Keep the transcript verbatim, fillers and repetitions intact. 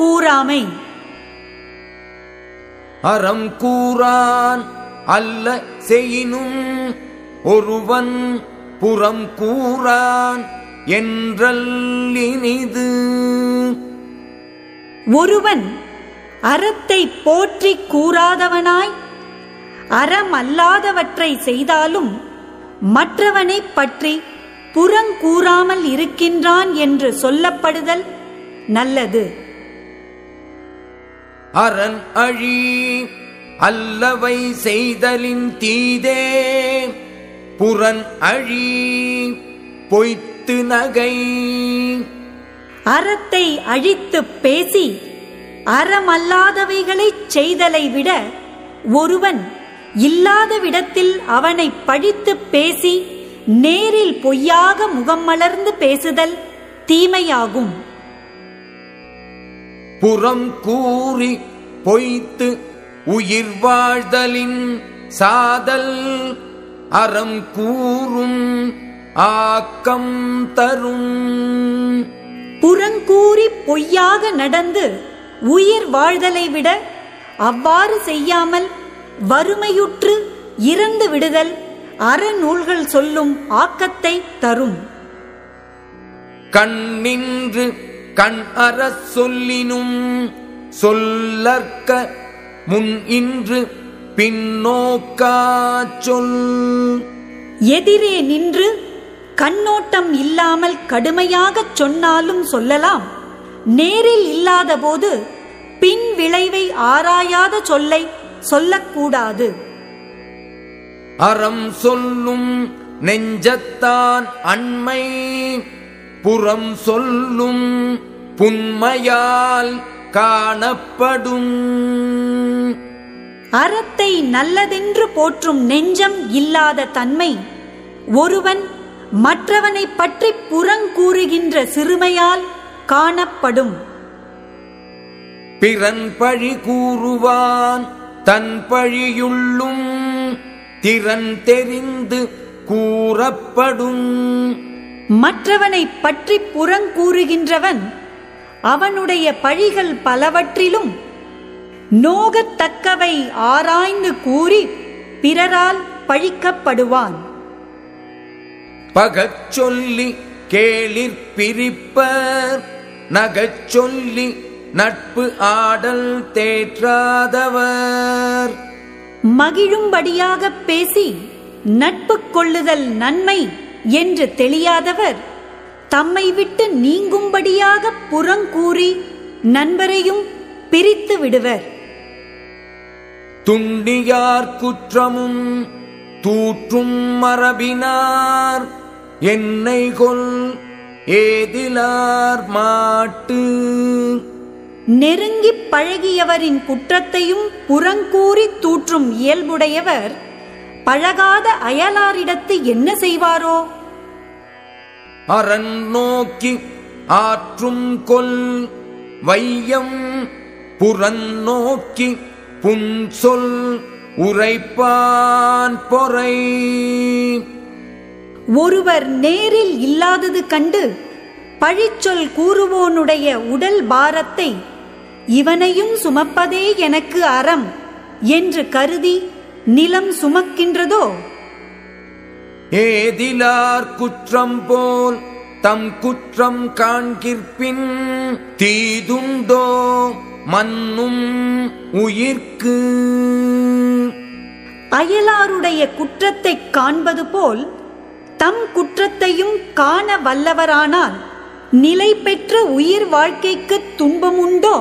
கூறாமை. அறம் கூறான் அல்ல செய்யினும் ஒருவன் புறம் கூறான் என்றல் இனிது. ஒருவன் அறத்தை போற்றி கூறாதவனாய் அறமல்லாதவற்றை செய்தாலும் மற்றவனை பற்றி புறங்கூறாமல் இருக்கின்றான் என்று சொல்லப்படுதல் நல்லது. அரண் அழி அல்லவை செய்தலின் தீதே புறன் அழி பொய்த்து நகை. அறத்தை அழித்து பேசி அறமல்லாதவைகளை செய்தலை விட ஒருவன் இல்லாத விடத்தில் அவனை பழித்து பேசி நேரில் பொய்யாக முகம் மலர்ந்து பேசுதல் தீமையாகும். புறம் கூறி பொய்த்து உயிர் வாழ்தலின் சாதல் அறம் கூறும் ஆக்கம் தரும். புறங்கூறி பொய்யாக நடந்து உயிர் வாழ்தலை விட அவ்வாறு செய்யாமல் வறுமையுற்று இறந்து விடுதல் அறநூல்கள் சொல்லும் ஆக்கத்தை தரும். கண்ணின்று கண் அற சொல்லினும் சொல்லற்க முன் இன்று பின்னோக்கா சொல். எதிரே நின்று கண்ணோட்டம் இல்லாமல் கடுமையாக சொன்னாலும் சொல்லலாம். நேரில் இல்லாத போது பின் விளைவை ஆராயாத சொல்லை சொல்லக்கூடாது. அறம் சொல்லும் நெஞ்சத்தான் அண்மை புறம் சொல்லும் புன்மையால் காணப்படும். அறத்தை நல்லதென்று போற்றும் நெஞ்சம் இல்லாத தன்மை ஒருவன் மற்றவனை பற்றி புறங்கூறுகின்ற சிறுமையால் காணப்படும். பிறன் பழி கூறுவான் தன் பழியுள்ளும் திறன் தெரிந்து கூறப்படும். மற்றவனை பற்றி புறங்கூறுகின்றவன் அவனுடைய பழிகள் பலவற்றிலும் நோகத்தக்கவை ஆராய்ந்து கூறி பிறரால் பழிக்கப்படுவான். பகச் சொல்லி கேளிர் பிரிப்பர் நகச் சொல்லி நட்பு ஆடல் தேற்றாதவர். மகிழும்படியாக பேசி நட்பு கொள்ளுதல் நன்மை என்று தெளியாதவர் தம்மை விட்டு நீங்கும்படியாக புறங்கூறி நண்பரையும் பிரித்து விடுவர். துண்டியார் குற்றமும் தூற்றும் மரபினார் என்னை கொல் ஏதிலார் மாட்டு. நெருங்கி பழகியவரின் குற்றத்தையும் புறங்கூறி தூற்றும் இயல்புடையவர் பழகாத அயலாரிடத்து என்ன செய்வாரோ? அரண் நோக்கி ஆற்றும் கொல் வையம் புறன் நோக்கி புன் சொல் உரைப்பான் பொறை. ஒருவர் நேரில் இல்லாதது கண்டு பழிச்சொல் கூறுவோனுடைய உடல் பாரத்தை இவனையும் சுமப்பதே எனக்கு அறம் என்று கருதி நிலம் சுமக்கின்றதோ? ஏதிலார் குற்றம் போல் தம் குற்றம் காண்கிற்பின் தீதுண்டோ மன்னும் உயிர்க்கு. அயலாருடைய குற்றத்தை காண்பது போல் தம் குற்றத்தையும் காண வல்லவரானால் நிலை பெற்ற உயிர் வாழ்க்கைக்கு துன்பமுண்டோ?